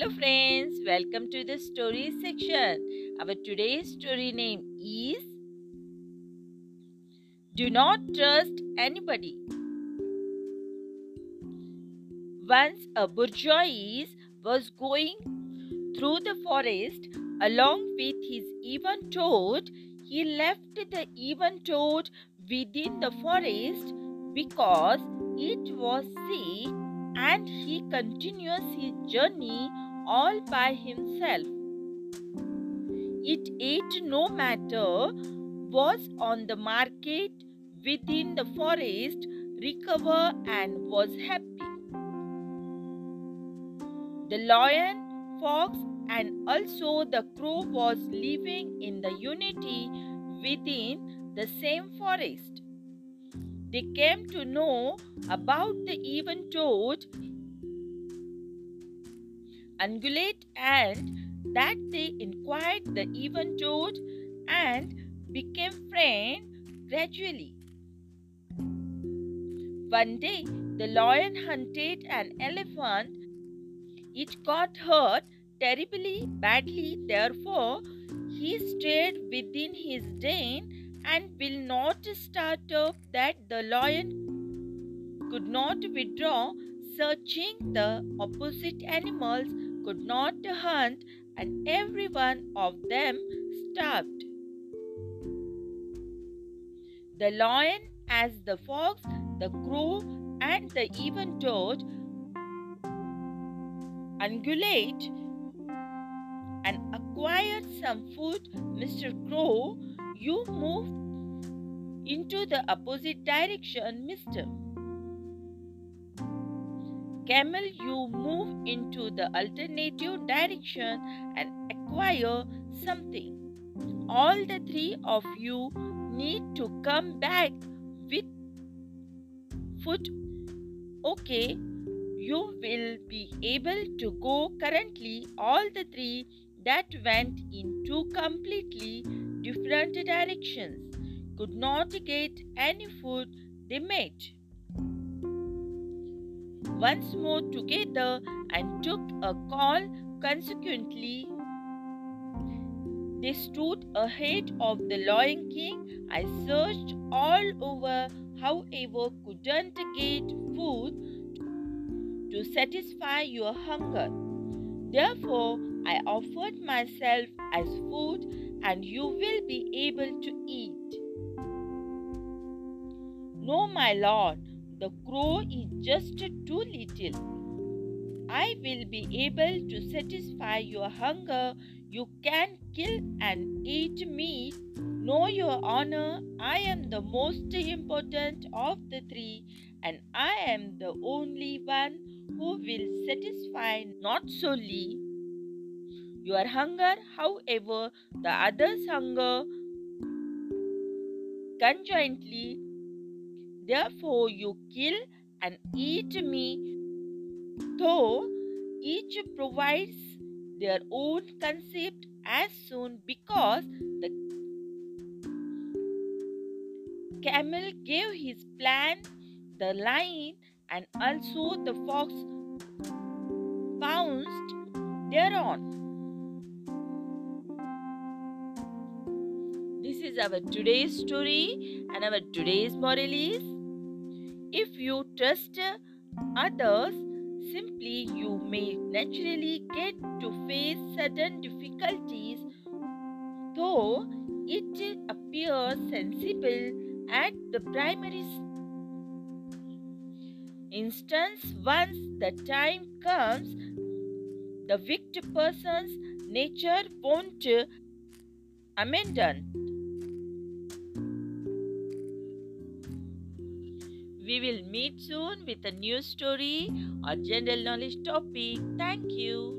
Hello friends, welcome to the story section. Our today's story name is Do Not Trust Anybody. Once a bourgeois was going through the forest along with his evil toad. He left the evil toad within the forest because it was sick, and he continues his journey all by himself. It ate no matter was on the market within the forest, recover and was happy. The lion, fox and also the crow was living in the unity within the same forest. They came to know about the evil toad, ungulate, and that they inquired the evil toad and became friends gradually. One day, the lion hunted an elephant. It got hurt terribly badly, therefore he stayed within his den and will not start up, that the lion could not withdraw. Searching the opposite animals could not hunt, and every one of them starved. The lion, as the fox, the crow and the evil toad, ungulate, and acquired some food. Mr. Crow, you move into the opposite direction. Mr. Camel, you move into the alternative direction and acquire something. All the three of you need to come back with food. Okay, you will be able to go. Currently, all the three that went in two completely different directions could not get any food they made. Once more together and took a call. Consequently, they stood ahead of the Lion King. I searched all over, however, couldn't get food to satisfy your hunger. Therefore, I offered myself as food, and you will be able to eat. No, my lord, the crow is just too little. I will be able to satisfy your hunger. You can kill and eat me. No, your honor, I am the most important of the three, and I am the only one who will satisfy not solely your hunger, however, the others' hunger conjointly. Therefore, you kill and eat me, though each provides their own concept as soon, because the camel gave his plan, the lion and also the fox pounced thereon. This is our today's story, and our today's moral is, if you trust others, simply you may naturally get to face sudden difficulties, though it appears sensible at the primary instance. Once the time comes, the weak person's nature won't abandon. We will meet soon with a new story or general knowledge topic. Thank you.